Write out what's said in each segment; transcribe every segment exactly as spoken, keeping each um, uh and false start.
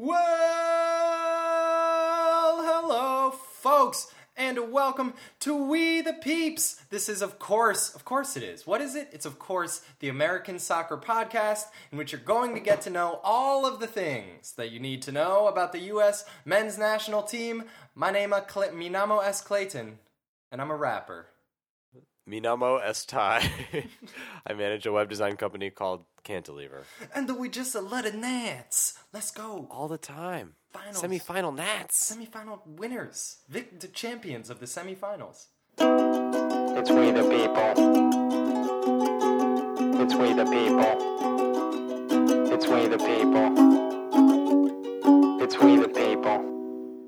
Well, hello, folks, and welcome to We the Peeps. This is, of course, of course it is. What is it? It's, of course, the American Soccer Podcast, in which you're going to get to know all of the things that you need to know about the U S men's national team. My name is Cle- Minamo S. Clayton, and I'm a rapper. Minamo S. Ty. I manage a web design company called Cantilever. And we just a lot of gnats. Let's go. All the time. Finals. Semi-final gnats. Semi-final winners. Vic- the champions of the semi-finals. It's We the People. It's We the People. It's We the People. It's We the People.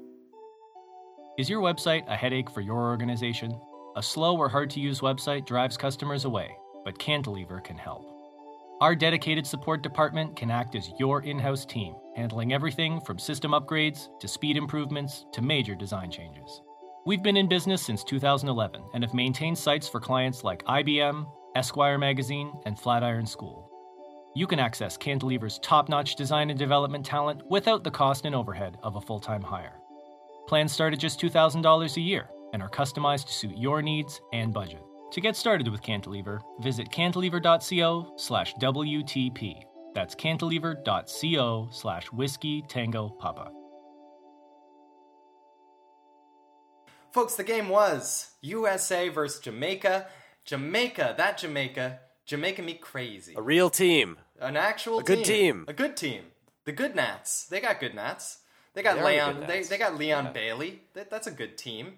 Is your website a headache for your organization? A slow or hard-to-use website drives customers away, but Cantilever can help. Our dedicated support department can act as your in-house team, handling everything from system upgrades to speed improvements to major design changes. We've been in business since two thousand eleven and have maintained sites for clients like I B M, Esquire Magazine, and Flatiron School. You can access Cantilever's top-notch design and development talent without the cost and overhead of a full-time hire. Plans start at just two thousand dollars a year and are customized to suit your needs and budget. To get started with Cantilever, visit cantilever.co slash WTP. That's cantilever.co slash whiskey tango papa. Folks, the game was U S A versus Jamaica. Jamaica, that Jamaica, Jamaica me crazy. A real team. An actual a team. A good team. A good team. The good Nats. They got good Nats. They got They're Leon. They, they got Leon yeah. Bailey. That, that's a good team.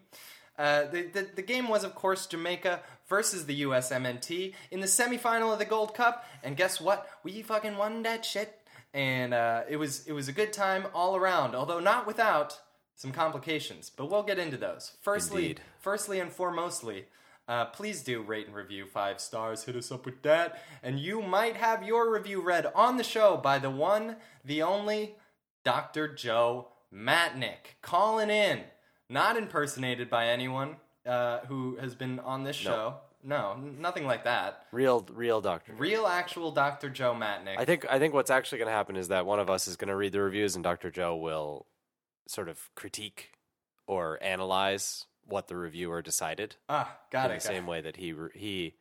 Uh, the, the the game was, of course, Jamaica versus the U S M N T in the semifinal of the Gold Cup. And guess what? We fucking won that shit. And uh, it was it was a good time all around, although not without some complications. But we'll get into those. Firstly, Indeed. firstly and foremostly, uh, please do rate and review five stars. Hit us up with that, and you might have your review read on the show by the one, the only, Doctor Joe Matnick, calling in, not impersonated by anyone uh, who has been on this show. No. no, nothing like that. Real, real doctor. Real, actual Doctor Joe Matnick. I think. I think what's actually going to happen is that one of us is going to read the reviews, and Doctor Joe will sort of critique or analyze what the reviewer decided. Ah, got it. In the same way that he he.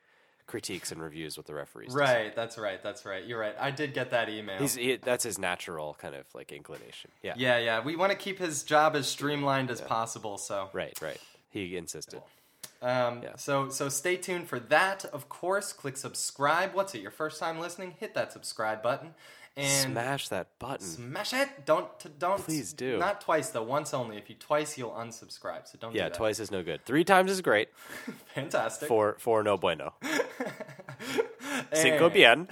critiques and reviews with the referees. Right, that's right, that's right. You're right. I did get that email. He's, he, that's his natural kind of like inclination. Yeah, yeah, yeah. We want to keep his job as streamlined as yeah. possible. So right, right. He insisted. Um, yeah. So so stay tuned for that. Of course, click subscribe. What's it? Your first time listening? Hit that subscribe button and smash that button. Smash it. Don't don't. Please do. Not twice though. Once only. If you twice, you'll unsubscribe. So don't. Yeah, do that. Twice is no good. Three times is great. Fantastic. Four four no bueno. Cinco bien.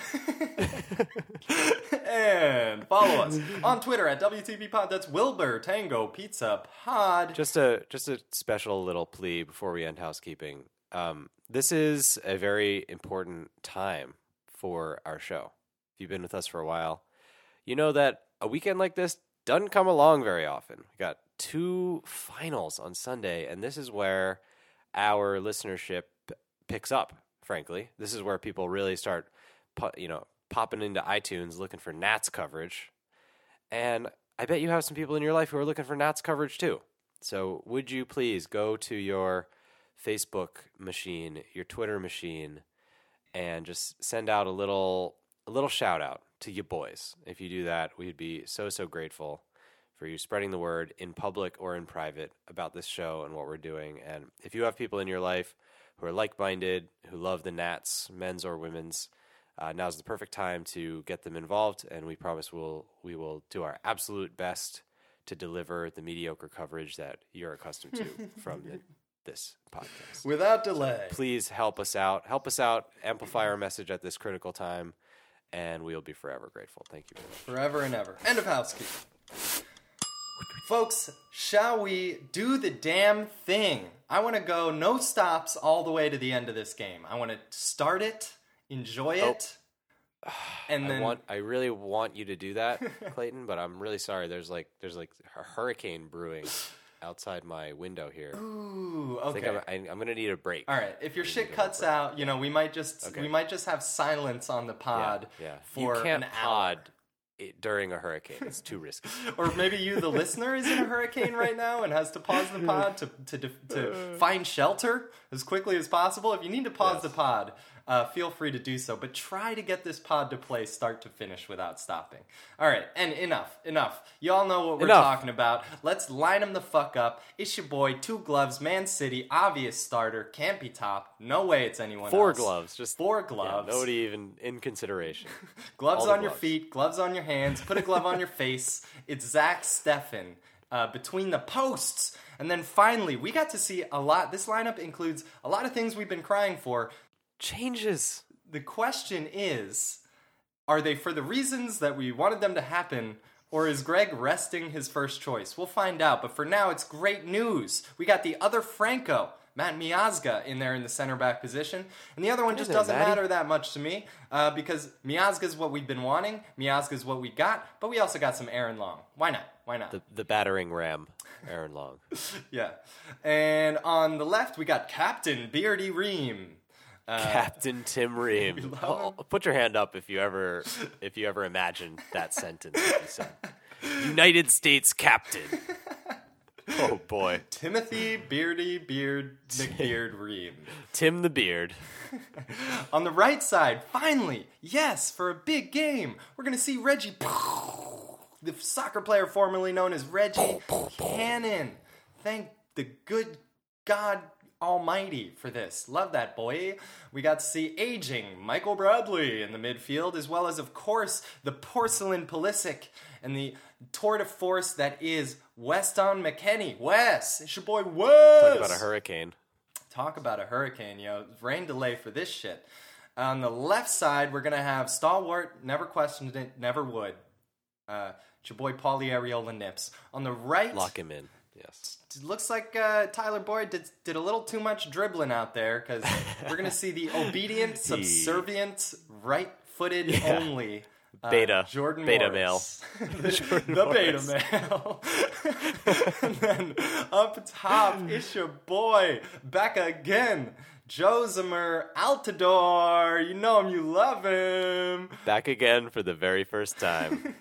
And follow us on Twitter at W T P Pod. That's Wilbur Tango Pizza Pod. Just a just a special little plea before we end housekeeping. Um, this is a very important time for our show. If you've been with us for a while, you know that a weekend like this doesn't come along very often. We got two finals on Sunday, and this is where our listenership picks up. Frankly, this is where people really start, you know, popping into iTunes looking for Nats coverage. And I bet you have some people in your life who are looking for Nats coverage too. So would you please go to your Facebook machine, your Twitter machine, and just send out a little a little shout out to you boys. If you do that, we'd be so, so grateful for you spreading the word in public or in private about this show and what we're doing. And if you have people in your life who are like-minded, who love the Nats, men's or women's, uh, now's the perfect time to get them involved, and we promise we'll, we will do our absolute best to deliver the mediocre coverage that you're accustomed to from the, this podcast. Without delay. So please help us out. Help us out. Amplify our message at this critical time, and we'll be forever grateful. Thank you very much. Forever and ever. End of housekeeping. Folks, shall we do the damn thing? I want to go no stops all the way to the end of this game. I want to start it, enjoy oh. it, and I then want, I really want you to do that, Clayton. But I'm really sorry. There's like there's like a hurricane brewing outside my window here. Ooh, okay. I think I'm, I'm gonna need a break. All right. If your shit cuts out, you know we might just okay. we might just have silence on the pod yeah, yeah. for you can't an pod. hour. it, during a hurricane. It's too risky. Or maybe you, the listener, is in a hurricane right now and has to pause the pod to to, to find shelter as quickly as possible. If you need to pause yes. the pod, uh, feel free to do so. But try to get this pod to play start to finish without stopping. All right, and enough, enough. Y'all know what we're enough. talking about. Let's line them the fuck up. It's your boy, Two Gloves, Man City, obvious starter, can't be topped. No way it's anyone Four else. Four gloves. Just Four gloves. Yeah, nobody even in consideration. gloves on gloves. your feet, gloves on your hands, put a glove on your face. It's Zack Steffen uh, between the posts. And then finally, we got to see a lot. This lineup includes a lot of things we've been crying for. Changes. The question is, are they for the reasons that we wanted them to happen, or is Greg resting his first choice? We'll find out. But for now, it's great news. We got the other Franco, Matt Miazga, in there in the center back position. And the other one just doesn't matter that much to me uh, because Miazga is what we've been wanting. Miazga is what we got. But we also got some Aaron Long. Why not? Why not? The, the battering ram, Aaron Long. yeah. And on the left, we got Captain Beardy Ream. Uh, Captain Tim Ream. Oh, put your hand up if you ever if you ever imagined that sentence that you said. United States Captain. Oh, boy. Timothy Beardy Beard McBeard Ream. Tim the Beard. On the right side, finally, yes, for a big game, we're going to see Reggie, the soccer player formerly known as Reggie Cannon. Thank the good God Almighty for this. Love that, boy. We got to see aging Michael Bradley in the midfield, as well as, of course, the porcelain Pulisic and the tour de force that is Weston McKennie. Wes! It's your boy Wes! Talk about a hurricane. Talk about a hurricane, yo. Rain delay for this shit. On the left side, we're going to have stalwart, never questioned it, never would. Uh, it's your boy Paul Arriola Nips. On the right... Lock him in. Yes. It looks like uh, Tyler Boyd did, did a little too much dribbling out there because we're going to see the obedient, subservient, right-footed yeah. only uh, beta Jordan beta Morris. Male. the Jordan the Morris. Beta male. And then up top, it's your boy, back again, Josimer Altidore. You know him, you love him. Back again for the very first time.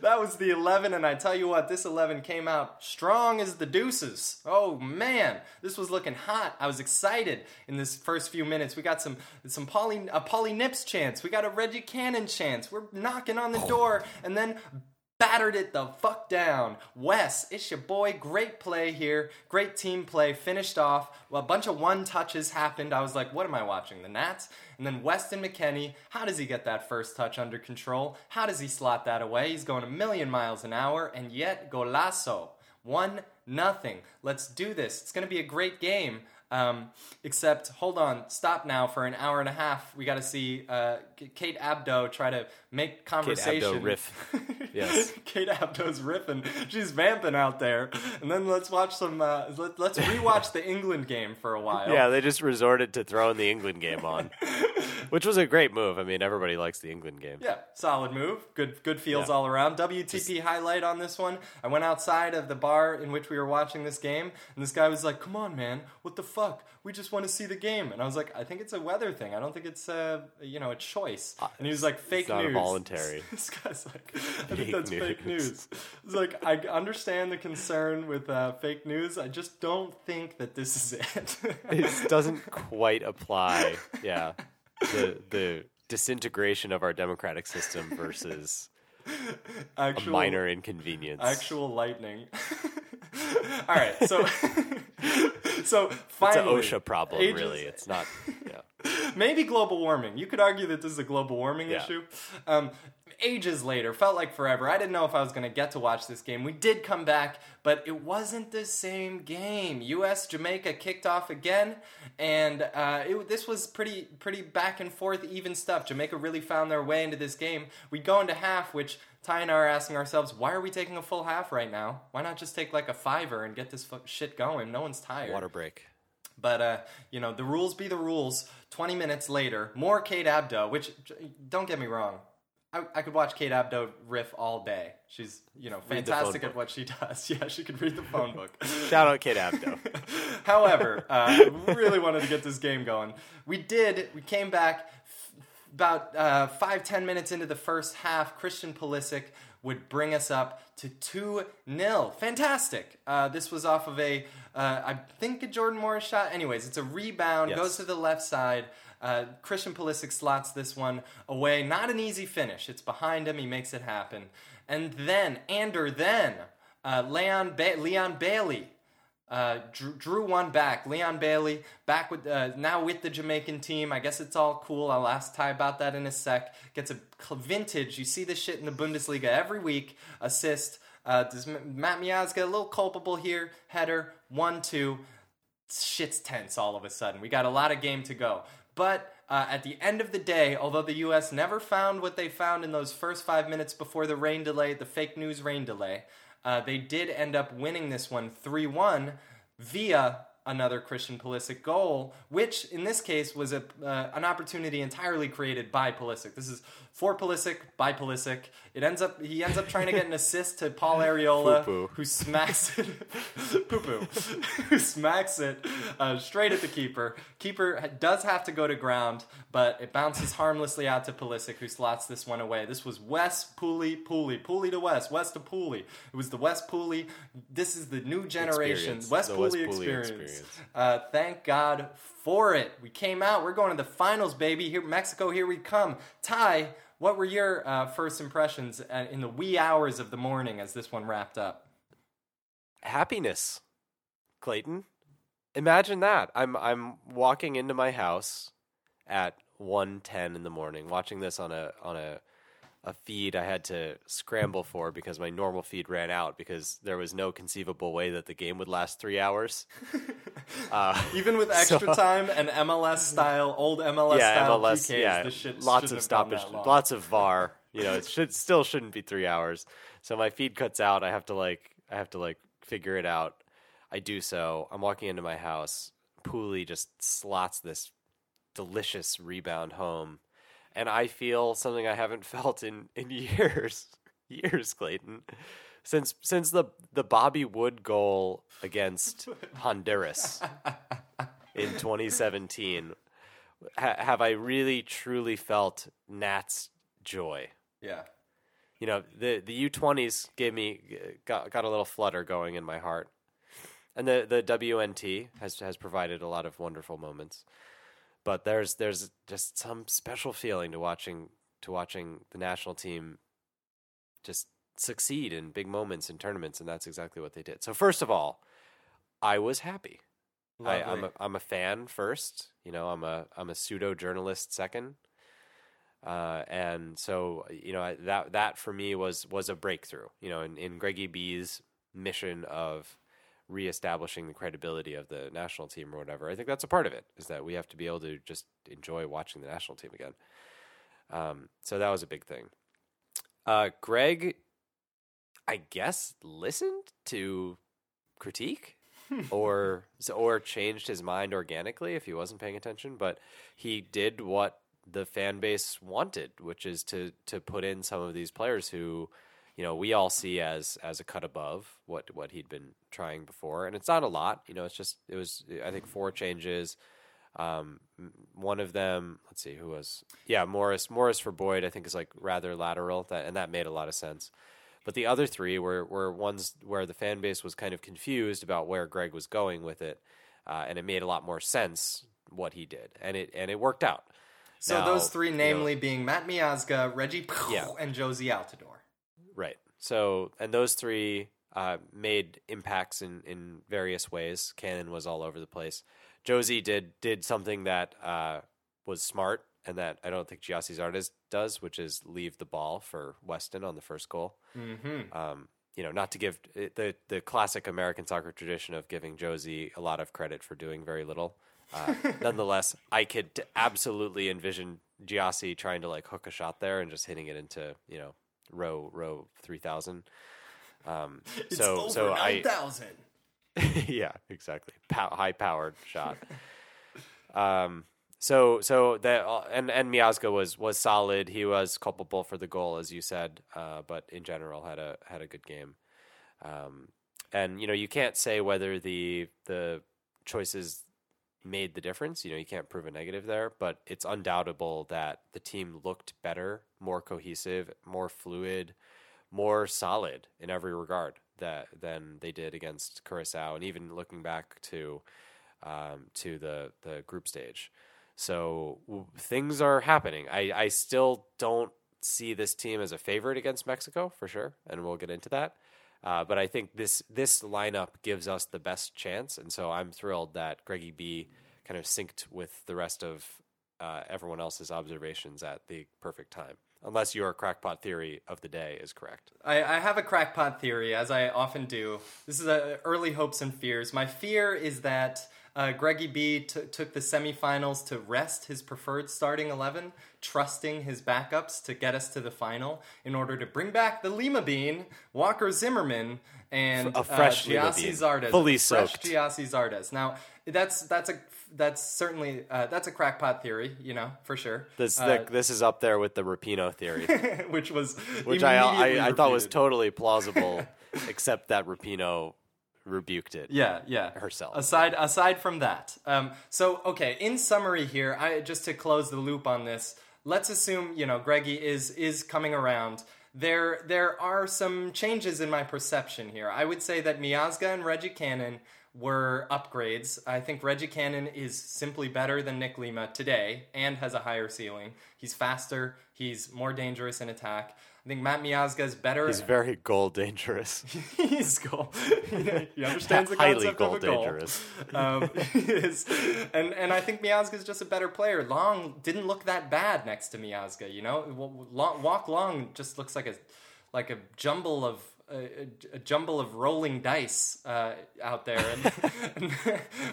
That was the eleven, and I tell you what, this eleven came out strong as the deuces. Oh, man, this was looking hot. I was excited in this first few minutes. We got some some Pauly, a Pauly Nips chance. We got a Reggie Cannon chance. We're knocking on the door, and then battered it the fuck down. Wes, it's your boy. Great play here. Great team play. Finished off. Well, a bunch of one-touches happened. I was like, what am I watching? The Nats? And then Weston McKennie, how does he get that first touch under control? How does he slot that away? He's going a million miles an hour, and yet golazo. One nothing. Let's do this. It's going to be a great game. Um, except, hold on, stop now for an hour and a half. We got to see uh, Kate Abdo try to make conversation. Kate Abdo riff. Yes. Kate Abdo's riffing. She's vamping out there. And then let's watch some, uh, let, let's rewatch the England game for a while. Yeah, they just resorted to throwing the England game on, which was a great move. I mean, everybody likes the England game. Yeah, solid move. Good good feels yeah. all around. W T P just... highlight on this one. I went outside of the bar in which we were watching this game, and this guy was like, come on, man, what the fuck? fuck, we just want to see the game. And I was like, I think it's a weather thing. I don't think it's a, you know, a choice. And he was like, fake it's not news. Voluntary. This guy's like, I fake think that's news. fake news. It's like, I understand the concern with uh, fake news. I just don't think that this is it. It doesn't quite apply. Yeah. The, the disintegration of our democratic system versus actual, a minor inconvenience. Actual lightning. All right. So... So finally, it's an OSHA problem, ages, really. It's not, yeah. Maybe global warming. You could argue that this is a global warming yeah. issue. Um, ages later, felt like forever. I didn't know if I was going to get to watch this game. We did come back, but it wasn't the same game. U S Jamaica kicked off again, and uh, it, this was pretty, pretty back and forth, even stuff. Jamaica really found their way into this game. We go into half, which Ty and I are asking ourselves, why are we taking a full half right now? Why not just take like a fiver and get this fu- shit going? No one's tired. Water break. But, uh, you know, the rules be the rules. twenty minutes later, more Kate Abdo, which, don't get me wrong, I, I could watch Kate Abdo riff all day. She's, you know, fantastic at what she does. Yeah, she could read the phone book. Shout out Kate Abdo. However, uh, really wanted to get this game going. We did. We came back. about uh, five, ten minutes into the first half, Christian Pulisic would bring us up to two nil. Fantastic. Uh, this was off of a, uh, I think, a Jordan Morris shot. Anyways, it's a rebound, yes. Goes to the left side. Uh, Christian Pulisic slots this one away. Not an easy finish. It's behind him. He makes it happen. And then, and or then, uh, Leon, ba- Leon Bailey uh, drew, drew one back. Leon Bailey back with uh, now with the Jamaican team. I guess it's all cool. I'll ask Ty about that in a sec. Gets a vintage. You see this shit in the Bundesliga every week. Assist. Uh, does Matt Miazga, a little culpable here. Header. one two. Shit's tense all of a sudden. We got a lot of game to go. But uh, at the end of the day, although the U S never found what they found in those first five minutes before the rain delay, the fake news rain delay, uh, they did end up winning this one three one via another Christian Pulisic goal, which in this case was a uh, an opportunity entirely created by Pulisic. This is for Pulisic, by Pulisic. It ends up he ends up trying to get an assist to Paul Arriola, Poo-poo. who smacks it, poo-poo, who smacks it uh, straight at the keeper. Keeper does have to go to ground, but it bounces harmlessly out to Pulisic, who slots this one away. This was West Pooley, Pooley, Pooley to West, West to Pooley. It was the West Pooley. This is the new generation, experience. West Pooley experience. experience. Uh, thank God for it. We came out. We're going to the finals, baby. Here, Mexico, here we come. Ty, what were your uh, first impressions in the wee hours of the morning as this one wrapped up? Happiness, Clayton. Imagine that. I'm I'm walking into my house at one ten in the morning, watching this on a on a a feed I had to scramble for because my normal feed ran out because there was no conceivable way that the game would last three hours. Uh, Even with extra so, time and M L S style, old M L S yeah, style M L S, P Ks, yeah, this shit lots of stoppage, lots of V A R. You know, it should still shouldn't be three hours. So my feed cuts out. I have to like, I have to like figure it out. I do so. I'm walking into my house. Pooley just slots this delicious rebound home. And I feel something I haven't felt in, in years, years, Clayton, since since the, the Bobby Wood goal against Honduras in twenty seventeen. Ha- have I really, truly felt Nat's joy? Yeah. You know, the, the U twenties gave me got, got a little flutter going in my heart, and the, the W N T has has provided a lot of wonderful moments. But there's there's just some special feeling to watching to watching the national team just succeed in big moments in tournaments, and that's exactly what they did. So first of all, I was happy. I, I'm a, I'm a fan first, you know. I'm a I'm a pseudo journalist second, uh, and so you know that that for me was was a breakthrough. You know, in, in Greggy B's mission of reestablishing the credibility of the national team or whatever. I think that's a part of it, is that we have to be able to just enjoy watching the national team again. Um, so that was a big thing. Uh, Greg, I guess, listened to critique or or changed his mind organically if he wasn't paying attention, but he did what the fan base wanted, which is to to put in some of these players who you know, we all see as as a cut above what, what he'd been trying before. And it's not a lot. You know, it's just, it was, I think, four changes. Um, one of them, let's see, who was? Yeah, Morris. Morris for Boyd, I think, is like rather lateral. That, and that made a lot of sense. But the other three were, were ones where the fan base was kind of confused about where Greg was going with it. Uh, and it made a lot more sense what he did. And it and it worked out. So now, those three, namely you know, being Matt Miazga, Reggie yeah. and Josimer Altidore. Right. So, and those three uh, made impacts in, in various ways. Cannon was all over the place. Josie did did something that uh, was smart and that I don't think Gyasi Zardes does, which is leave the ball for Weston on the first goal. Mm-hmm. Um, you know, not to give the the classic American soccer tradition of giving Josie a lot of credit for doing very little. Uh, nonetheless, I could absolutely envision Gyasi trying to like hook a shot there and just hitting it into, you know, row row three thousand. Um it's so over so nine thousand. Yeah, exactly. Pow- high powered shot. um so so that uh, and and Miazga was was solid. He was culpable for the goal, as you said, uh but in general had a had a good game. Um and you know, you can't say whether the the choices made the difference. You know, you can't prove a negative there, but it's undoubtable that the team looked better, more cohesive, more fluid, more solid in every regard that than they did against Curaçao, and even looking back to um, to the, the group stage. So w- things are happening. I, I still don't see this team as a favorite against Mexico for sure, and we'll get into that. Uh, but I think this this lineup gives us the best chance, and so I'm thrilled that Greggy B kind of synced with the rest of uh, everyone else's observations at the perfect time, unless your crackpot theory of the day is correct. I, I have a crackpot theory, as I often do. This is a early hopes and fears. My fear is that uh, Greggy B t- took the semifinals to rest his preferred starting eleven, trusting his backups to get us to the final in order to bring back the Lima Bean, Walker Zimmerman, and a fresh uh, Gyasi Zardes, fully soaked Gyasi Zardes. Now that's that's a that's certainly uh, that's a crackpot theory, you know, for sure. This uh, the, this is up there with the Rapinoe theory, which was which I I, I thought was totally plausible, except that Rapinoe rebuked it. Yeah, yeah. Herself. Aside aside from that, um, so okay. In summary, here, I just to close the loop on this. Let's assume, you know, Greggy is is coming around. There there are some changes in my perception here. I would say that Miazga and Reggie Cannon were upgrades. I think Reggie Cannon is simply better than Nick Lima today and has a higher ceiling. He's faster. He's more dangerous in attack. I think Matt Miazga is better. He's very goal dangerous. He's goal. He understands the concept goal of a goal. Dangerous. Um, he is. And, and I think Miazga is just a better player. Long didn't look that bad next to Miazga, you know? Long, Walk Long just looks like a like a jumble of A, a jumble of rolling dice uh, out there, and, and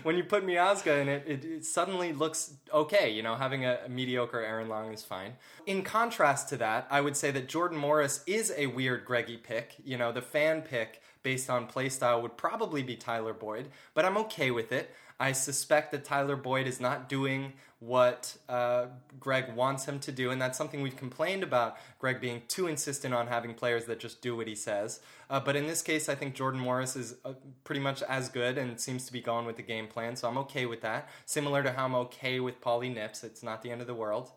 when you put Miazga in it, it, it suddenly looks okay. You know, having a, a mediocre Aaron Long is fine. In contrast to that, I would say that Jordan Morris is a weird Greggy pick. You know, the fan pick based on playstyle would probably be Tyler Boyd, but I'm okay with it. I suspect that Tyler Boyd is not doing what uh, Greg wants him to do, and that's something we've complained about, Greg being too insistent on having players that just do what he says. Uh, but in this case, I think Jordan Morris is uh, pretty much as good and seems to be going with the game plan, so I'm okay with that. Similar to how I'm okay with Paulie Nips, it's not the end of the world.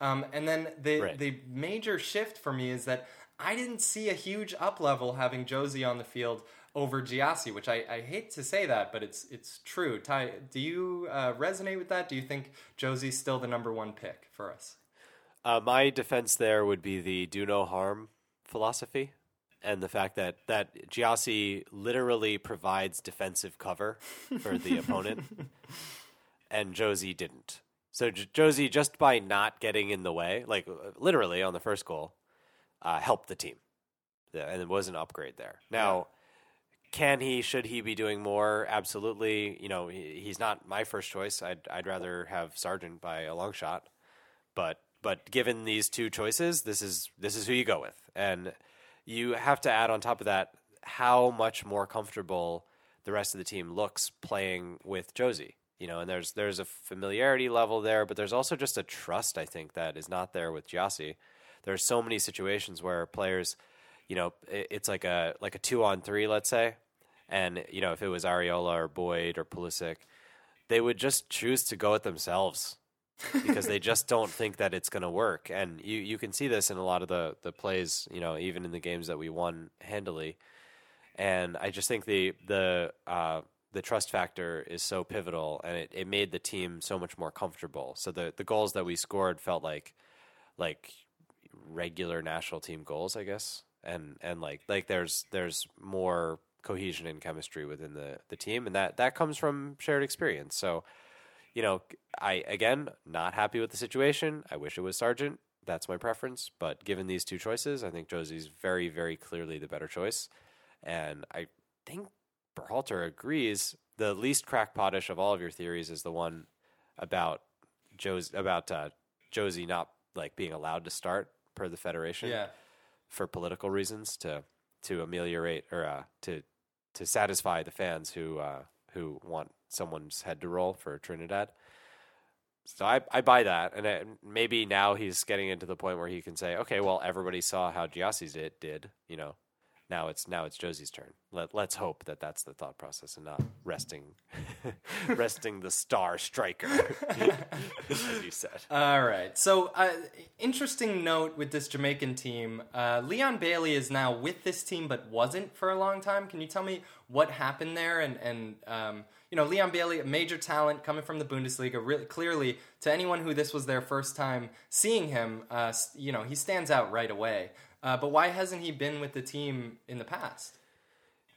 Um, and then the, right. the major shift for me is that I didn't see a huge up-level having Josie on the field over Gyasi, which I, I hate to say that, but it's it's true. Ty, do you uh, resonate with that? Do you think Josie's still the number one pick for us? Uh, my defense there would be the do no harm philosophy and the fact that, that Gyasi literally provides defensive cover for the opponent, and Josie didn't. So J- Josie, just by not getting in the way, like literally on the first goal, uh, helped the team. Yeah, and it was an upgrade there. Now... Yeah. Can he, should he be doing more? Absolutely. You know, he, he's not my first choice. I'd I'd rather have Sargent by a long shot. But but given these two choices, this is this is who you go with. And you have to add on top of that how much more comfortable the rest of the team looks playing with Josie. You know, and there's there's a familiarity level there, but there's also just a trust, I think, that is not there with Gyasi. There are so many situations where players, you know, it, it's like a like a two on three, let's say. And, you know, if it was Arriola or Boyd or Pulisic, they would just choose to go at themselves because they just don't think that it's going to work. And you, you can see this in a lot of the, the plays, you know, even in the games that we won handily. And I just think the the uh, the trust factor is so pivotal, and it, it made the team so much more comfortable. So the, the goals that we scored felt like like regular national team goals, I guess. And and like like there's there's more cohesion and chemistry within the, the team, and that, that comes from shared experience. So, you know, I, again, not happy with the situation. I wish it was Sargent. That's my preference. But given these two choices, I think Josie's very, very clearly the better choice. And I think Berhalter agrees. The least crackpotish of all of your theories is the one about Jos- about uh, Josie not like being allowed to start per the Federation. Yeah. For political reasons, to to ameliorate or uh, to to satisfy the fans who uh, who want someone's head to roll for Trinidad. So I I buy that, and I, maybe now he's getting into the point where he can say, okay, well, everybody saw how Gyasi did, did, you know, Now it's now it's Josie's turn. Let, let's hope that that's the thought process and not resting resting the star striker, as you said. All right. So uh, interesting note with this Jamaican team. Uh, Leon Bailey is now with this team but wasn't for a long time. Can you tell me what happened there? And, and um, you know, Leon Bailey, a major talent coming from the Bundesliga, really, clearly to anyone who this was their first time seeing him, uh, you know, he stands out right away. Uh, but why hasn't he been with the team in the past?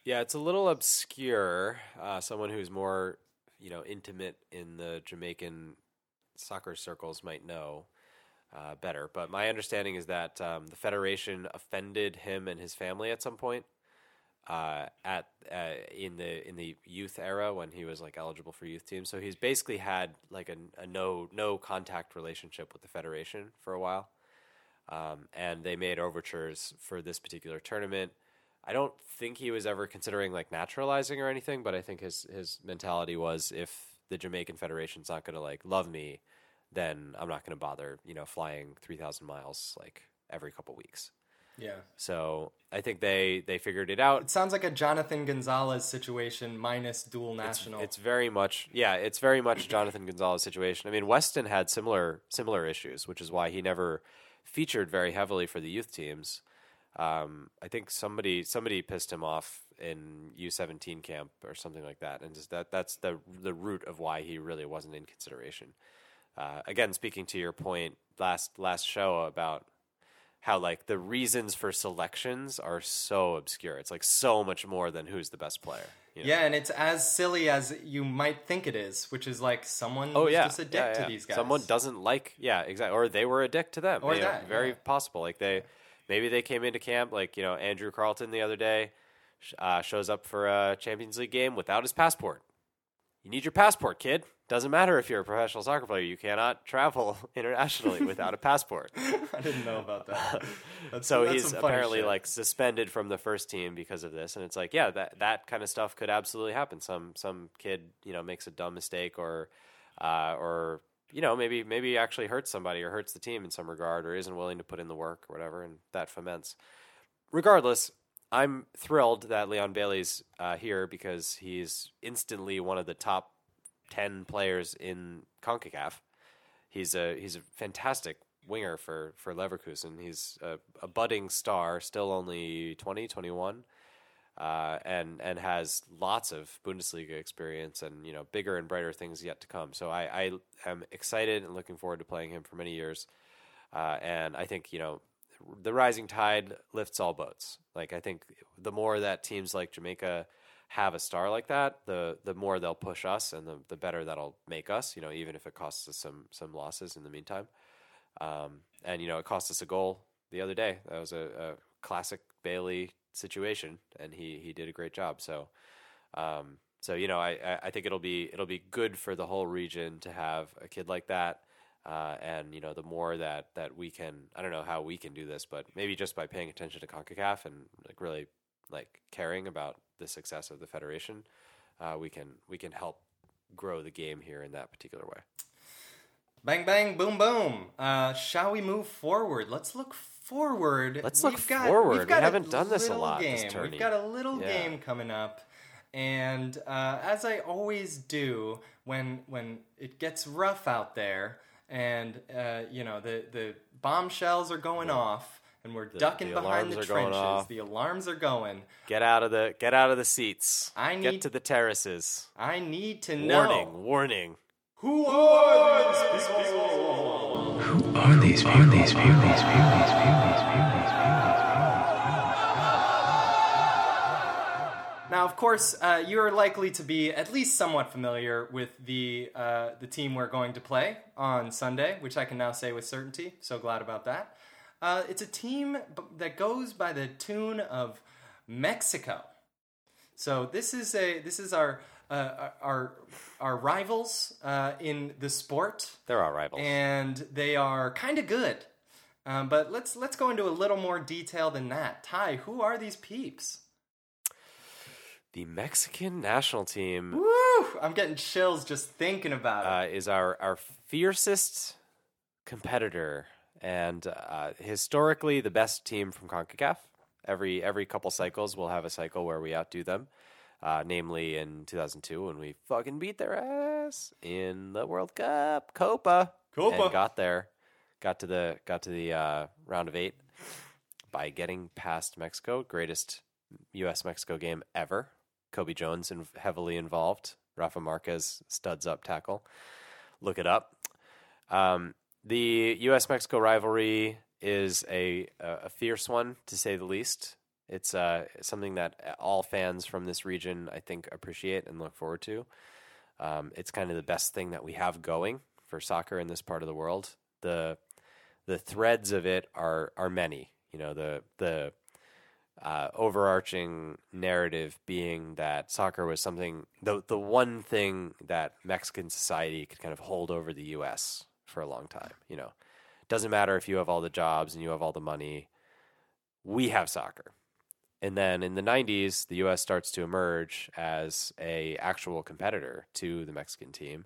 Yeah, it's a little obscure. Uh, someone who's more, you know, intimate in the Jamaican soccer circles might know uh, better. But my understanding is that um, the federation offended him and his family at some point uh, at uh, in the in the youth era when he was like eligible for youth teams. So he's basically had like a, a no no contact relationship with the federation for a while. Um, and they made overtures for this particular tournament. I don't think he was ever considering like naturalizing or anything, but I think his, his mentality was, if the Jamaican Federation's not going to like love me, then I'm not going to bother, you know, flying three thousand miles like every couple weeks. Yeah. So I think they, they figured it out. It sounds like a Jonathan Gonzalez situation minus dual national. It's, it's very much, yeah, it's very much Jonathan Gonzalez situation. I mean, Weston had similar, similar issues, which is why he never featured very heavily for the youth teams. Um, I think somebody somebody pissed him off in U seventeen camp or something like that, and just that that's the the root of why he really wasn't in consideration. Uh, again, speaking to your point last last show about how like the reasons for selections are so obscure. It's like so much more than who's the best player. You know? Yeah, and it's as silly as you might think it is, which is like someone oh, yeah. just a dick yeah, yeah. to these guys. Someone doesn't like, yeah, exactly. Or they were a dick to them. Or you that. Know, very yeah. possible. Like they, maybe they came into camp, like, you know, Andrew Carlton the other day uh, shows up for a Champions League game without his passport. You need your passport, kid. Doesn't matter if you're a professional soccer player. You cannot travel internationally without a passport. I didn't know about that. That's, so that's he's apparently shit. like suspended from the first team because of this. And it's like, yeah, that, that kind of stuff could absolutely happen. Some some kid, you know, makes a dumb mistake or, uh, or you know, maybe maybe actually hurts somebody or hurts the team in some regard or isn't willing to put in the work or whatever, and that foments. Regardless, I'm thrilled that Leon Bailey's uh, here because he's instantly one of the top ten players in CONCACAF. He's a he's a fantastic winger for, for Leverkusen. He's a, a budding star, still only twenty, twenty-one, uh, and and has lots of Bundesliga experience and, you know, bigger and brighter things yet to come. So I, I am excited and looking forward to playing him for many years. Uh, and I think, you know, the rising tide lifts all boats. Like, I think the more that teams like Jamaica have a star like that, the the more they'll push us, and the, the better that'll make us, you know, even if it costs us some some losses in the meantime. Um, and, you know, it cost us a goal the other day. That was a, a classic Bailey situation, and he, he did a great job. So, um, so you know, I, I think it'll be it'll be good for the whole region to have a kid like that. Uh, and, you know, the more that, that we can, I don't know how we can do this, but maybe just by paying attention to CONCACAF and like really like caring about the success of the federation, uh, we can we can help grow the game here in that particular way. Bang, bang, boom, boom. Uh, shall we move forward? Let's look forward. Let's we've look got, forward. We've got we haven't done this a lot. This tourney. We've got a little yeah. game coming up. And uh, as I always do when when it gets rough out there, and, uh, you know, the, the bombshells are going yeah. off, and we're the, ducking the behind the trenches. The alarms are going. Get out of the get out of the seats. I need, get to the terraces. I need to warning, know. Warning, warning. Who are these people? Who are these people? Who are these people? These people? These people? These people? These people? Now, of course, uh, you're likely to be at least somewhat familiar with the uh, the team we're going to play on Sunday, which I can now say with certainty. So glad about that. Uh, it's a team b- that goes by the tune of Mexico. So this is a this is our uh, our our rivals uh, in the sport. They're our rivals, and they are kind of good. Um, but let's let's go into a little more detail than that. Ty, who are these peeps? The Mexican national team. Woo! I'm getting chills just thinking about it. Uh, is our, our fiercest competitor and uh, historically the best team from CONCACAF. Every every couple cycles, we'll have a cycle where we outdo them. Uh, namely, in two thousand two, when we fucking beat their ass in the World Cup, Copa, Copa, and got there, got to the got to the uh, round of eight by getting past Mexico. Greatest U S Mexico game ever. Kobe Jones in, heavily involved. Rafa Márquez studs up tackle. Look it up. Um, the U S Mexico rivalry is a, a fierce one, to say the least. It's uh, something that all fans from this region, I think, appreciate and look forward to. Um, it's kind of the best thing that we have going for soccer in this part of the world. The the threads of it are are many. You know, the the uh, overarching narrative being that soccer was something, the the one thing that Mexican society could kind of hold over the U S for a long time. You know, doesn't matter if you have all the jobs and you have all the money. We have soccer. And then in the nineties, the U S starts to emerge as a actual competitor to the Mexican team,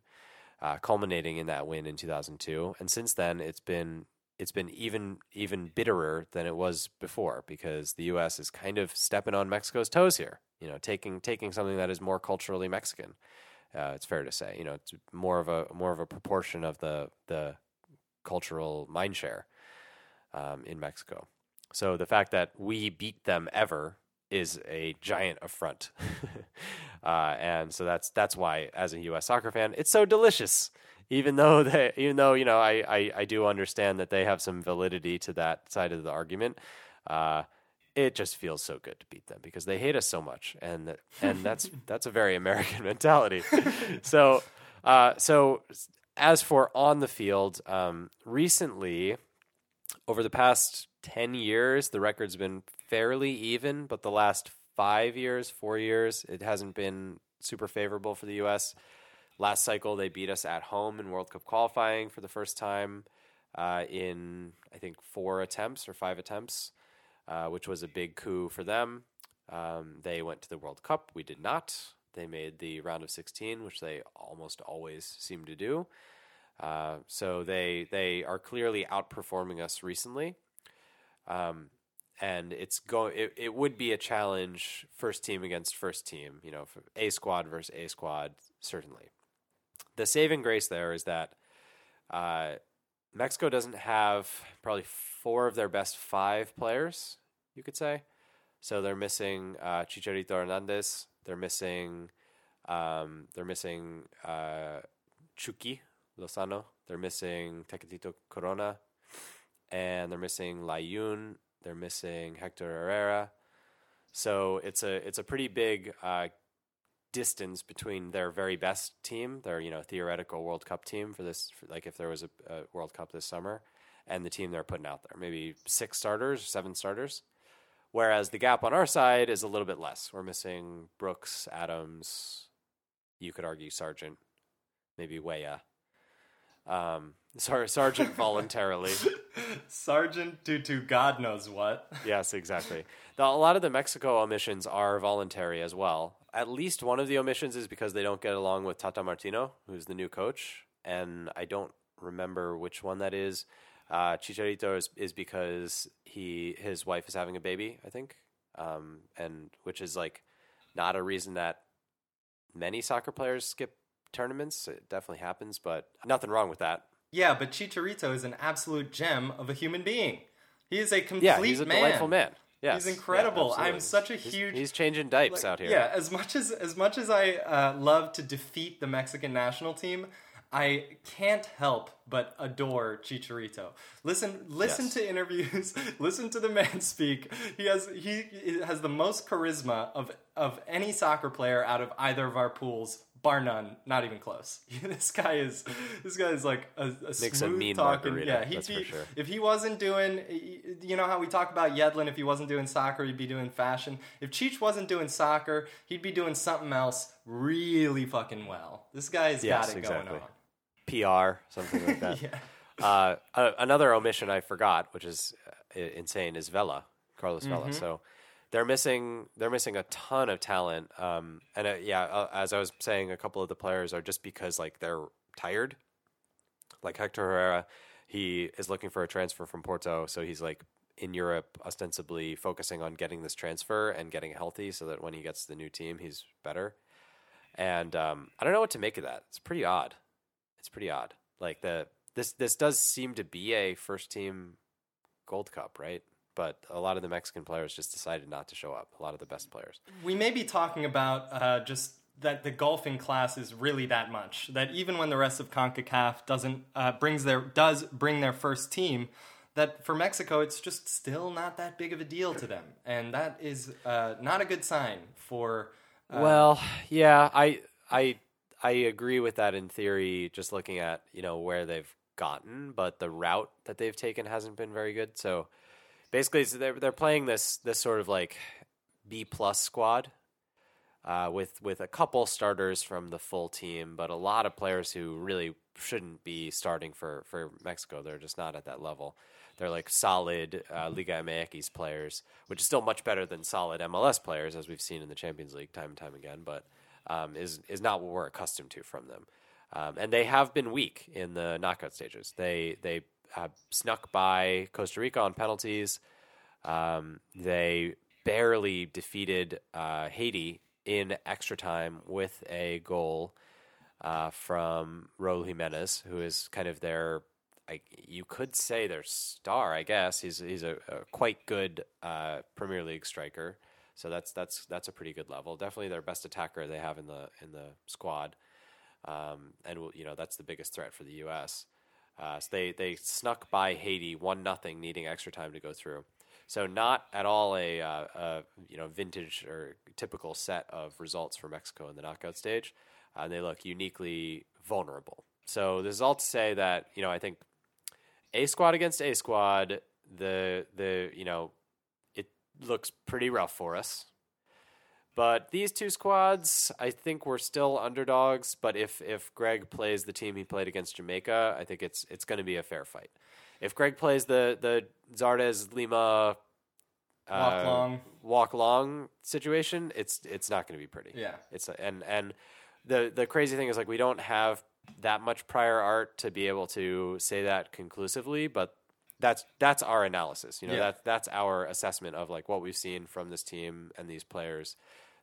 uh, culminating in that win in two thousand two. And since then, it's been it's been even even bitterer than it was before, because the U S is kind of stepping on Mexico's toes here. You know, taking taking something that is more culturally Mexican. Uh, it's fair to say, you know, it's more of a more of a proportion of the the cultural mindshare um, in Mexico. So the fact that we beat them ever is a giant affront. uh, and so that's that's why, as a U S soccer fan, it's so delicious. Even though, they, even though you know, I, I, I do understand that they have some validity to that side of the argument, uh, it just feels so good to beat them because they hate us so much. And and that's that's a very American mentality. so, uh, so as for on the field, um, recently, over the past ten years, the record's been fairly even, but the last five years, four years, it hasn't been super favorable for the U S. Last cycle, they beat us at home in World Cup qualifying for the first time uh, in, I think, four attempts or five attempts, uh, which was a big coup for them. Um, they went to the World Cup. We did not. They made the round of sixteen, which they almost always seem to do. Uh, so they they are clearly outperforming us recently. Um, and it's going, it, it would be a challenge first team against first team, you know, A squad versus A squad, certainly. The saving grace there is that, uh, Mexico doesn't have probably four of their best five players, you could say. So they're missing, uh, Chicharito Hernandez. They're missing, um, they're missing, uh, Chucky Lozano. They're missing Tecatito Corona. And they're missing Layun. They're missing Hector Herrera. So it's a it's a pretty big uh, distance between their very best team, their you know theoretical World Cup team for this, for, like if there was a, a World Cup this summer, and the team they're putting out there, maybe six starters, seven starters. Whereas the gap on our side is a little bit less. We're missing Brooks, Adams, you could argue Sargent, maybe Weah. Um, sorry, Sargent voluntarily. Sargent due to God knows what. Yes, exactly. Now, a lot of the Mexico omissions are voluntary as well. At least one of the omissions is because they don't get along with Tata Martino, who's the new coach, and I don't remember which one that is. Uh, Chicharito is, is because he his wife is having a baby, I think, um, and which is like not a reason that many soccer players skip tournaments. It definitely happens, but nothing wrong with that. Yeah, but Chicharito is an absolute gem of a human being. He is a complete man. Yeah, he's a man. Delightful man. Yes. He's incredible. Yeah, I'm such a huge... He's, he's changing diapers like, out here. Yeah, as much as as much as I uh, love to defeat the Mexican national team, I can't help but adore Chicharito. Listen, listen yes. to interviews. Listen to the man speak. He has he has the most charisma of of any soccer player out of either of our pools. Bar none, not even close. this guy is, this guy is like a, a smooth talking. Yeah, he'd be, sure. If he wasn't doing, you know how we talk about Yedlin. If he wasn't doing soccer, he'd be doing fashion. If Cheech wasn't doing soccer, he'd be doing something else really fucking well. This guy's yes, got it exactly. going on. P R, something like that. yeah. uh, uh, another omission I forgot, which is uh, insane, is Vela, Carlos Vela. Mm-hmm. So. They're missing. They're missing a ton of talent, um, and uh, yeah, uh, as I was saying, a couple of the players are just because like they're tired. Like Hector Herrera, he is looking for a transfer from Porto, so he's like in Europe, ostensibly focusing on getting this transfer and getting healthy so that when he gets to the new team, he's better. And um, I don't know what to make of that. It's pretty odd. It's pretty odd. Like the this this does seem to be a first team Gold Cup, right? But a lot of the Mexican players just decided not to show up. A lot of the best players. We may be talking about uh, just that the golfing class is really that much. That even when the rest of CONCACAF doesn't uh, brings their does bring their first team, that for Mexico it's just still not that big of a deal to them, and that is uh, not a good sign for. Uh, well, yeah, I I I agree with that in theory. Just looking at you know where they've gotten, but the route that they've taken hasn't been very good. So basically, so they're they're playing this this sort of like B plus squad. Uh, with with a couple starters from the full team, but a lot of players who really shouldn't be starting for, for Mexico. They're just not at that level. They're like solid uh, Liga M X players, which is still much better than solid M L S players, as we've seen in the Champions League time and time again, but um, is is not what we're accustomed to from them. Um, and they have been weak in the knockout stages. They, they uh, snuck by Costa Rica on penalties. Um, they barely defeated uh, Haiti in extra time with a goal uh, from Roel Jimenez, who is kind of their, I, you could say their star, I guess. He's he's a, a quite good uh, Premier League striker, so that's that's that's a pretty good level. Definitely their best attacker they have in the in the squad, um, and you know that's the biggest threat for the U S. Uh, so they they snuck by Haiti one nothing, needing extra time to go through. So not at all a, uh, a you know vintage or typical set of results for Mexico in the knockout stage, and uh, they look uniquely vulnerable. So this is all to say that you know I think a squad against a squad, the the you know it looks pretty rough for us. But these two squads, I think we're still underdogs. But if if Greg plays the team he played against Jamaica, I think it's it's going to be a fair fight. If Greg plays the, the Zardes Lima uh, walk long walk long situation, it's it's not going to be pretty. Yeah, it's and and the the crazy thing is like we don't have that much prior art to be able to say that conclusively, but that's that's our analysis. You know, yeah. that that's our assessment of like what we've seen from this team and these players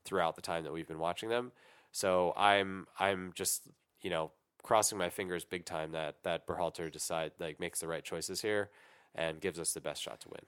throughout the time that we've been watching them. So I'm I'm just you know. crossing my fingers big time that that Berhalter decide like makes the right choices here and gives us the best shot to win.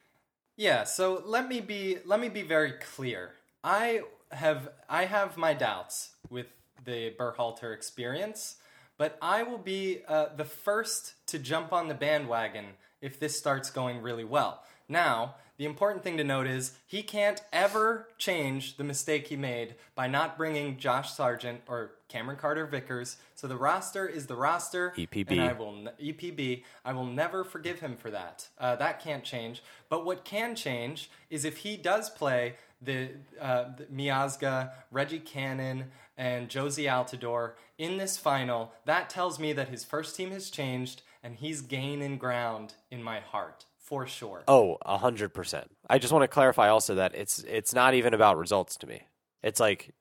Yeah, so let me be let me be very clear. I have I have my doubts with the Berhalter experience, but I will be uh, the first to jump on the bandwagon if this starts going really well. Now, the important thing to note is he can't ever change the mistake he made by not bringing Josh Sargent or Cameron Carter Vickers. So the roster is the roster. E P B. And I will, E P B. I will never forgive him for that. Uh, that can't change. But what can change is if he does play the, uh, the Miazga, Reggie Cannon, and Josimer Altidore in this final, that tells me that his first team has changed and he's gaining ground in my heart. For sure. Oh, a hundred percent. I just want to clarify also that it's it's not even about results to me. It's like,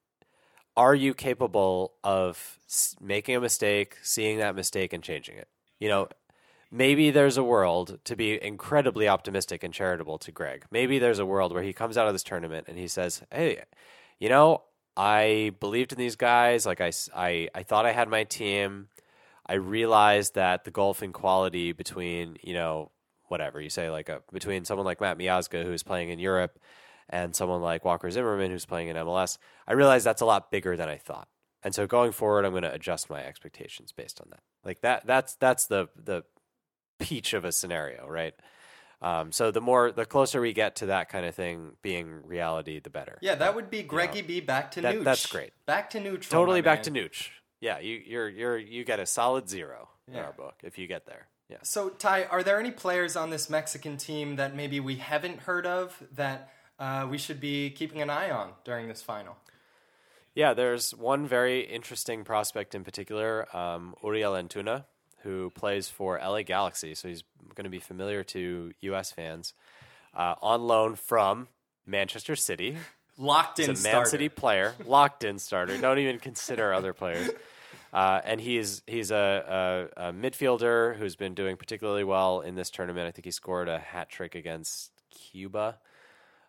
are you capable of making a mistake, seeing that mistake, and changing it? You know, maybe there's a world to be incredibly optimistic and charitable to Greg. Maybe there's a world where he comes out of this tournament and he says, hey, you know, I believed in these guys. Like I, I, I thought I had my team. I realized that the golfing quality between, you know, whatever you say, like a, between someone like Matt Miazga, who's playing in Europe, and someone like Walker Zimmerman, who's playing in M L S, I realize that's a lot bigger than I thought. And so going forward, I'm going to adjust my expectations based on that. Like that, that's that's the the peach of a scenario, right? Um, so the more, the closer we get to that kind of thing being reality, the better. Yeah, that but, would be Greggy you know, B back to that, Nooch. That's great. Back to Nooch. Totally back man. to Nooch. Yeah, you you're you're you get a solid zero yeah. in our book if you get there. Yeah. So, Ty, are there any players on this Mexican team that maybe we haven't heard of that uh, we should be keeping an eye on during this final? Yeah, there's one very interesting prospect in particular, um, Uriel Antuna, who plays for L A Galaxy, so he's going to be familiar to U S fans, uh, on loan from Manchester City. Locked-in starter. He's a Man City player. Locked-in starter. Don't even consider other players. Uh, and he's he's a, a, a midfielder who's been doing particularly well in this tournament. I think he scored a hat trick against Cuba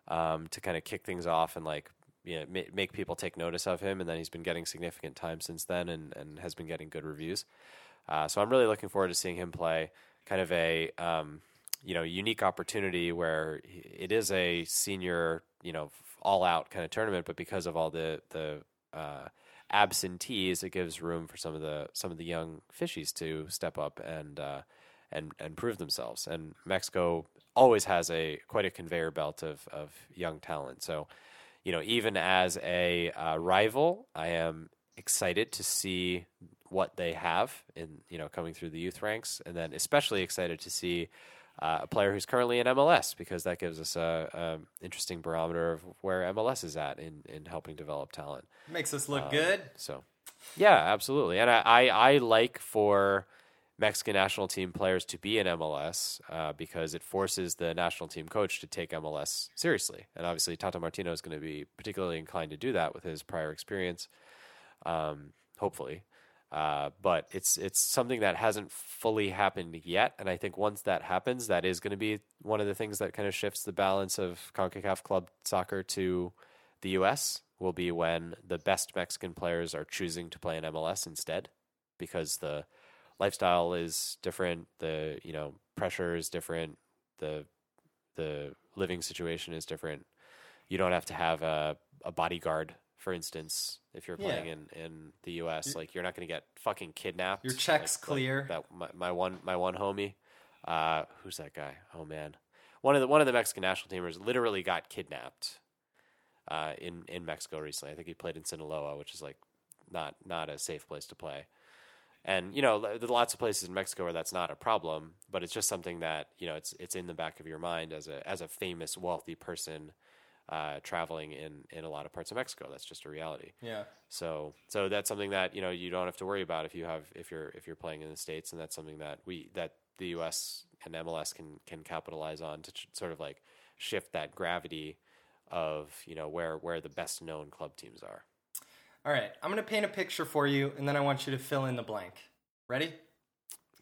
um, to kind of kick things off and like you know, ma- make people take notice of him. And then he's been getting significant time since then and, and has been getting good reviews. Uh, so I'm really looking forward to seeing him play kind of a um, you know unique opportunity where it is a senior you know all out kind of tournament, but because of all the the uh, absentees, it gives room for some of the some of the young fishies to step up and uh, and and prove themselves. And Mexico always has a quite a conveyor belt of of young talent. So you know even as a uh, rival, I am excited to see what they have in you know coming through the youth ranks, and then especially excited to see uh, a player who's currently in M L S because that gives us a, a interesting barometer of where M L S is at in, in helping develop talent. Makes us look um, good. So, yeah, absolutely. And I, I, I like for Mexican national team players to be in M L S uh, because it forces the national team coach to take M L S seriously. And obviously Tata Martino is going to be particularly inclined to do that with his prior experience, um, hopefully. Uh, but it's it's something that hasn't fully happened yet, and I think once that happens, that is going to be one of the things that kind of shifts the balance of CONCACAF club soccer to the U S will be when the best Mexican players are choosing to play in M L S instead, because the lifestyle is different, the you know pressure is different, the the living situation is different. You don't have to have a, a bodyguard. For instance, if you're playing yeah. in, in the U S, like you're not going to get fucking kidnapped. Your check's like, clear. Like that my, my one my one homie, uh, who's that guy? Oh man, one of the one of the Mexican national teamers literally got kidnapped uh, in in Mexico recently. I think he played in Sinaloa, which is like not not a safe place to play. And you know, there's lots of places in Mexico where that's not a problem, but it's just something that you know it's it's in the back of your mind as a as a famous wealthy person. Uh, traveling in, in a lot of parts of Mexico, that's just a reality. Yeah. So so that's something that you know you don't have to worry about if you have if you're if you're playing in the States, and that's something that we that the U S and M L S can can capitalize on to ch- sort of like shift that gravity of you know where where the best known club teams are. All right, I'm gonna paint a picture for you, and then I want you to fill in the blank. Ready?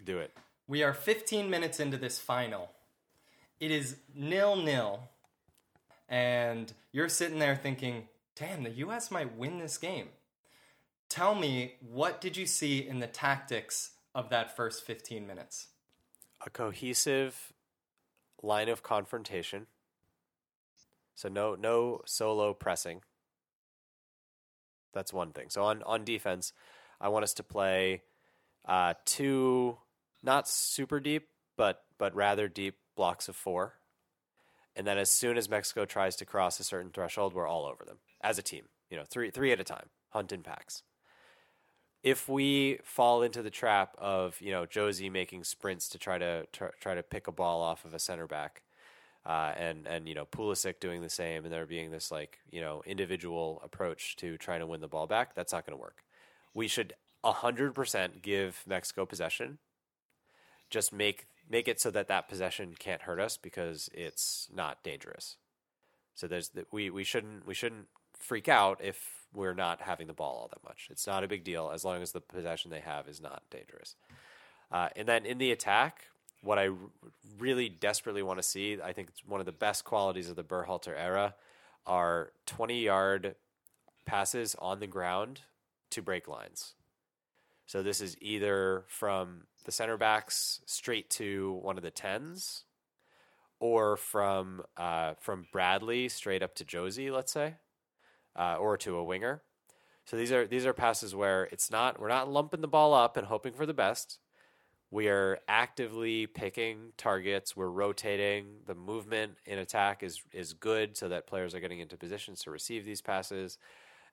Do it. We are fifteen minutes into this final. It is nil-nil. And you're sitting there thinking, damn, the U S might win this game. Tell me, what did you see in the tactics of that first fifteen minutes? A cohesive line of confrontation. So no no solo pressing. That's one thing. So on, on defense, I want us to play uh, two, not super deep, but but rather deep blocks of four. And then as soon as Mexico tries to cross a certain threshold, we're all over them as a team. You know, three three at a time, hunt in packs. If we fall into the trap of, you know, Josie making sprints to try to tr- try to pick a ball off of a center back uh, and, and, you know, Pulisic doing the same and there being this, like, you know, individual approach to trying to win the ball back, that's not going to work. We should one hundred percent give Mexico possession, just make – make it so that that possession can't hurt us because it's not dangerous. So there's the, we we shouldn't we shouldn't freak out if we're not having the ball all that much. It's not a big deal as long as the possession they have is not dangerous. Uh, and then in the attack, what I r- really desperately want to see, I think it's one of the best qualities of the Berhalter era, are twenty-yard passes on the ground to break lines. So this is either from the center backs straight to one of the tens, or from uh, from Bradley straight up to Josie, let's say, uh, or to a winger. So these are these are passes where it's not we're not lumping the ball up and hoping for the best. We are actively picking targets. We're rotating. The movement in attack is is good, so that players are getting into positions to receive these passes.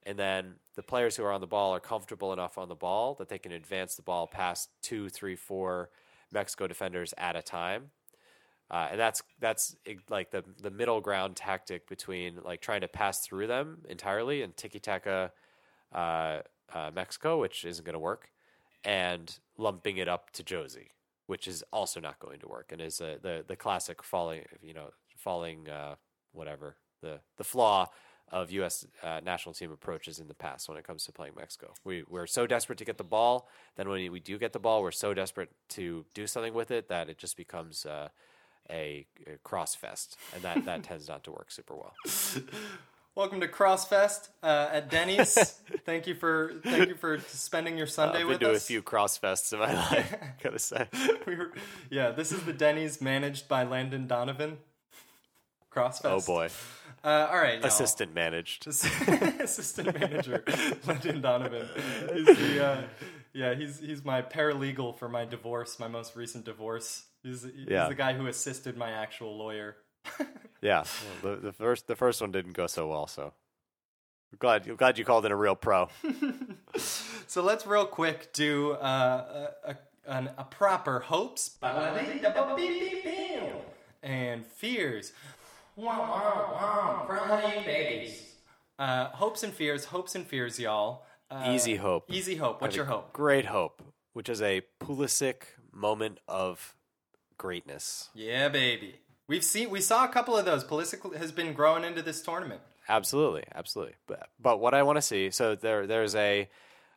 And then the players who are on the ball are comfortable enough on the ball that they can advance the ball past two, three, four Mexico defenders at a time. Uh, and that's that's like the the middle ground tactic between like trying to pass through them entirely and tiki-taka uh, uh, Mexico, which isn't going to work, and lumping it up to Josie, which is also not going to work and is uh, the the classic falling, you know, falling uh, whatever, the the flaw of U S uh, national team approaches in the past when it comes to playing Mexico. We, we're so desperate to get the ball. Then when we do get the ball, we're so desperate to do something with it that it just becomes uh, a, a cross fest, and that, that tends not to work super well. Welcome to Crossfest uh, at Denny's. thank you for thank you for spending your Sunday uh, with us. I've been to a few Crossfests in my life, gotta say. we were, yeah, this is the Denny's managed by Landon Donovan. Crossfest. Oh boy. Uh, all right, y'all. Assistant managed. Assistant manager Landon Donovan. He's the, uh, yeah, he's he's my paralegal for my divorce, my most recent divorce. He's, he's yeah. the guy who assisted my actual lawyer. yeah, well, the, the first the first one didn't go so well, so I'm glad I'm glad you called it a real pro. So let's real quick do uh, a, a, a proper hopes and fears. Uh, hopes and fears, hopes and fears, y'all. Uh, easy hope, easy hope. What's your hope? Great hope, which is a Pulisic moment of greatness. Yeah, baby. We've seen, we saw a couple of those. Pulisic has been growing into this tournament. Absolutely, absolutely. But but what I want to see, so there there's a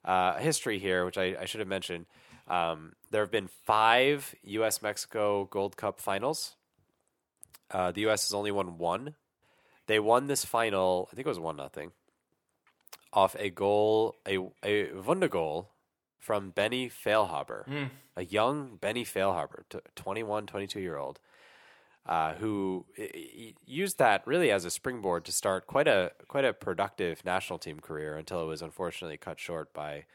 uh, history here, which I, I should have mentioned. Um, there have been five U S Mexico Gold Cup finals. Uh, the U S has only won one. They won this final, I think it was one nothing, off a goal, a a Wundergoal from Benny Feilhaber, mm. a young Benny Feilhaber, twenty-one, twenty-two-year-old. Uh, who used that really as a springboard to start quite a quite a productive national team career until it was unfortunately cut short by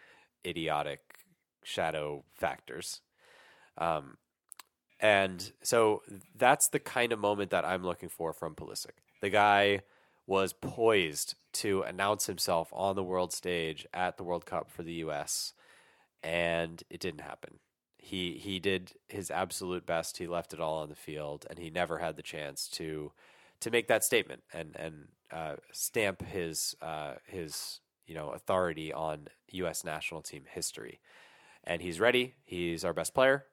idiotic shadow factors. Um, and so that's the kind of moment that I'm looking for from Pulisic. The guy was poised to announce himself on the world stage at the World Cup for the U S, and it didn't happen. He he did his absolute best. He left it all on the field, and he never had the chance to to make that statement and and uh, stamp his uh, his you know authority on U S national team history. And he's ready. He's our best player.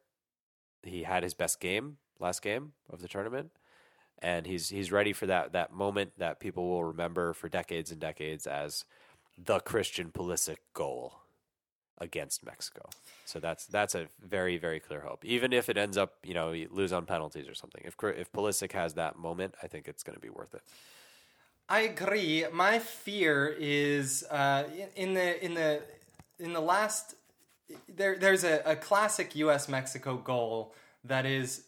He had his best game last game of the tournament, and he's he's ready for that that moment that people will remember for decades and decades as the Christian Pulisic goal against Mexico. So that's that's a very, very clear hope. Even if it ends up, you know, you lose on penalties or something. If if Pulisic has that moment, I think it's going to be worth it. I agree. My fear is uh, in the in the in the last there there's a, a classic U S Mexico goal that is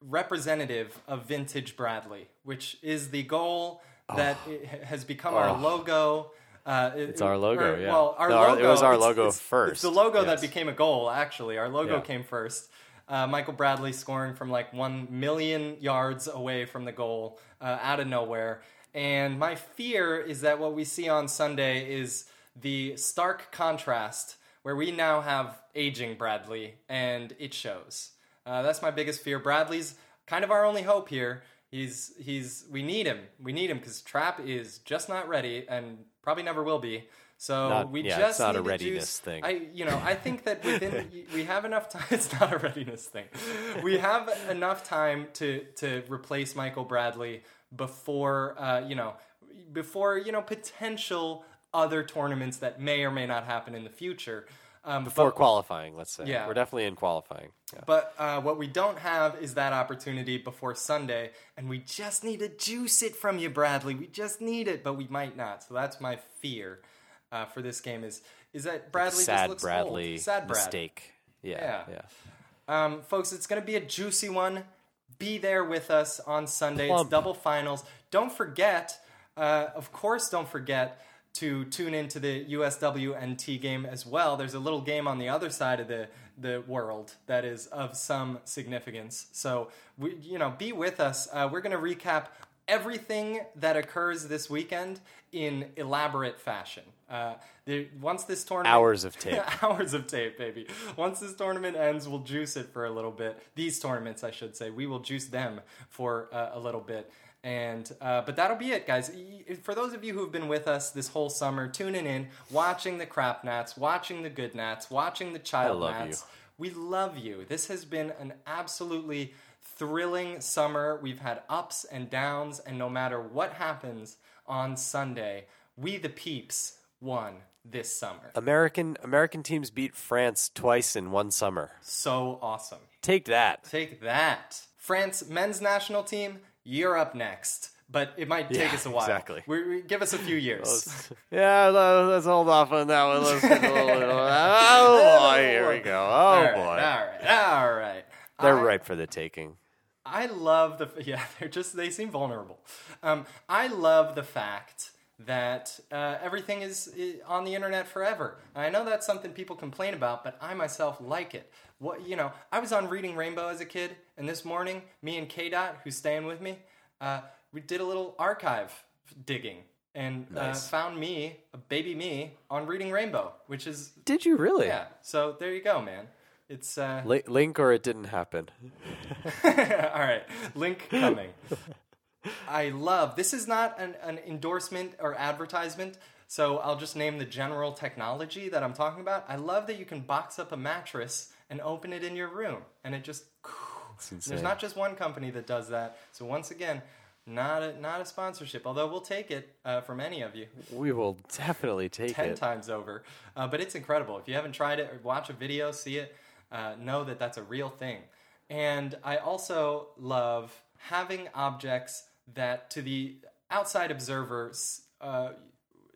representative of vintage Bradley, which is the goal oh. that has become oh. our logo. Uh, it, it's our logo, or, yeah. Well, our no, logo. It was our it's, logo it's, first. It's the logo yes. that became a goal, actually. Our logo yeah. came first. Uh, Michael Bradley scoring from like one million yards away from the goal, uh, out of nowhere. And my fear is that what we see on Sunday is the stark contrast where we now have aging Bradley, and it shows. Uh, that's my biggest fear. Bradley's kind of our only hope here. He's he's we need him. We need him because Trapp is just not ready and probably never will be. So not, we yeah, just it's not need a readiness to thing. I you know I think that within we have enough time. It's not a readiness thing. We have enough time to to replace Michael Bradley before uh, you know before you know potential other tournaments that may or may not happen in the future. Um, Before but, qualifying, let's say. Yeah. We're definitely in qualifying. Yeah. But uh, what we don't have is that opportunity before Sunday, and we just need to juice it from you, Bradley. We just need it, but we might not. So that's my fear uh, for this game is is that Bradley like just looks Bradley old. Sad Bradley mistake. Yeah. yeah. yeah. Um, folks, it's going to be a juicy one. Be there with us on Sunday. Plump. It's double finals. Don't forget, uh, of course don't forget, to tune into the U S W N T game as well. There's a little game on the other side of the, the world that is of some significance. So, we, you know, be with us. Uh, we're going to recap everything that occurs this weekend in elaborate fashion. Uh, the, once this tournament... Hours of tape. Hours of tape, baby. Once this tournament ends, we'll juice it for a little bit. These tournaments, I should say. We will juice them for uh, a little bit. And uh, but that'll be it, guys. For those of you who have been with us this whole summer, tuning in, watching the crap nats, watching the good nats, watching the child nats. I love you. We love you. This has been an absolutely thrilling summer. We've had ups and downs, and no matter what happens on Sunday, we the peeps won this summer. American American teams beat France twice in one summer. So awesome. Take that. Take that. France men's national team, you're up next. But it might take yeah, us a while. Exactly. We, we, give us a few years. yeah, let's hold off on that one. Let's get a little, little, oh, boy, here we go. Oh, all right, boy. All right. All right. They're I, ripe for the taking. I love the... Yeah, they're just... They seem vulnerable. Um, I love the fact that uh, everything is on the internet forever. I know that's something people complain about, but I myself like it. What you know, I was on Reading Rainbow as a kid, and this morning, me and K-Dot, who's staying with me... Uh, We did a little archive digging and nice. uh, found me, a baby me, on Reading Rainbow, which is... Did you really? Yeah. So there you go, man. It's uh... L- Link or it didn't happen. All right. Link coming. I love... This is not an, an endorsement or advertisement, so I'll just name the general technology that I'm talking about. I love that you can box up a mattress and open it in your room, and it just... There's not just one company that does that. So once again... Not a not a sponsorship, although we'll take it uh, from any of you. We will definitely take ten it. Ten times over. Uh, but it's incredible. If you haven't tried it, or watch a video, see it, uh, know that that's a real thing. And I also love having objects that to the outside observers uh,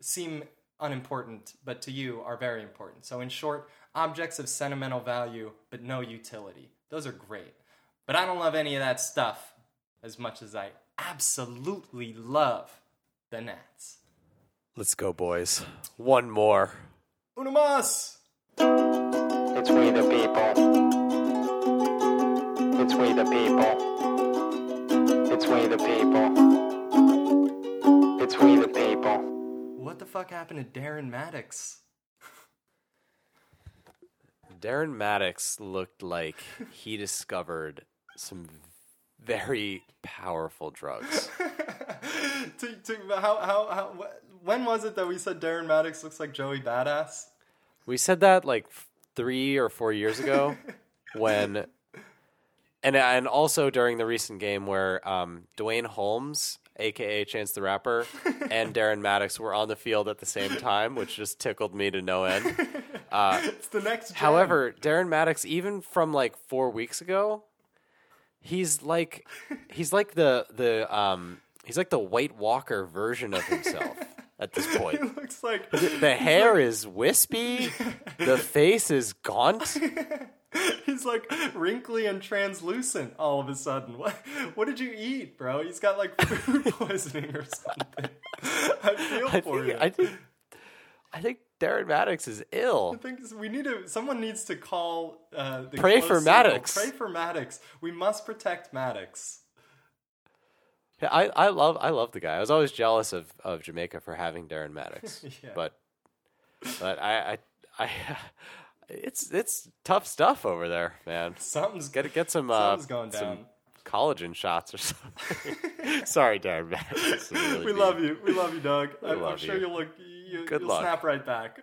seem unimportant, but to you are very important. So in short, objects of sentimental value, but no utility. Those are great. But I don't love any of that stuff as much as I absolutely love the Nats. Let's go, boys. One more. Uno mas. It's we the people. It's we the people. It's we the people. It's we the people. What the fuck happened to Darren Mattocks? Darren Mattocks looked like he discovered some very powerful drugs. to, to, how, how, how, when was it that we said Darren Mattocks looks like Joey Badass? We said that like three or four years ago when, and and also during the recent game where um, Dwayne Holmes, a k a. Chance the Rapper, and Darren Mattocks were on the field at the same time, which just tickled me to no end. Uh, it's the next gem. However, Darren Mattocks, even from like four weeks ago, He's like, he's like the the um, he's like the White Walker version of himself at this point. He looks like the, the hair like, is wispy, the face is gaunt. He's like wrinkly and translucent all of a sudden. What what did you eat, bro? He's got like food poisoning or something. I feel I for think, you. I think I think Darren Mattocks is ill. I think we need to. Someone needs to call. Uh, the Pray for Mattocks. Pray for Mattocks. We must protect Mattocks. Yeah, I, I love I love the guy. I was always jealous of, of Jamaica for having Darren Mattocks. yeah. But but I, I I it's it's tough stuff over there, man. Something's get get some uh, going some down. Collagen shots or something. Sorry, Darren Mattocks. Really we deep. love you. We love you, Doug. I, love I'm sure you. you'll look. You, Good you'll luck. Snap right back.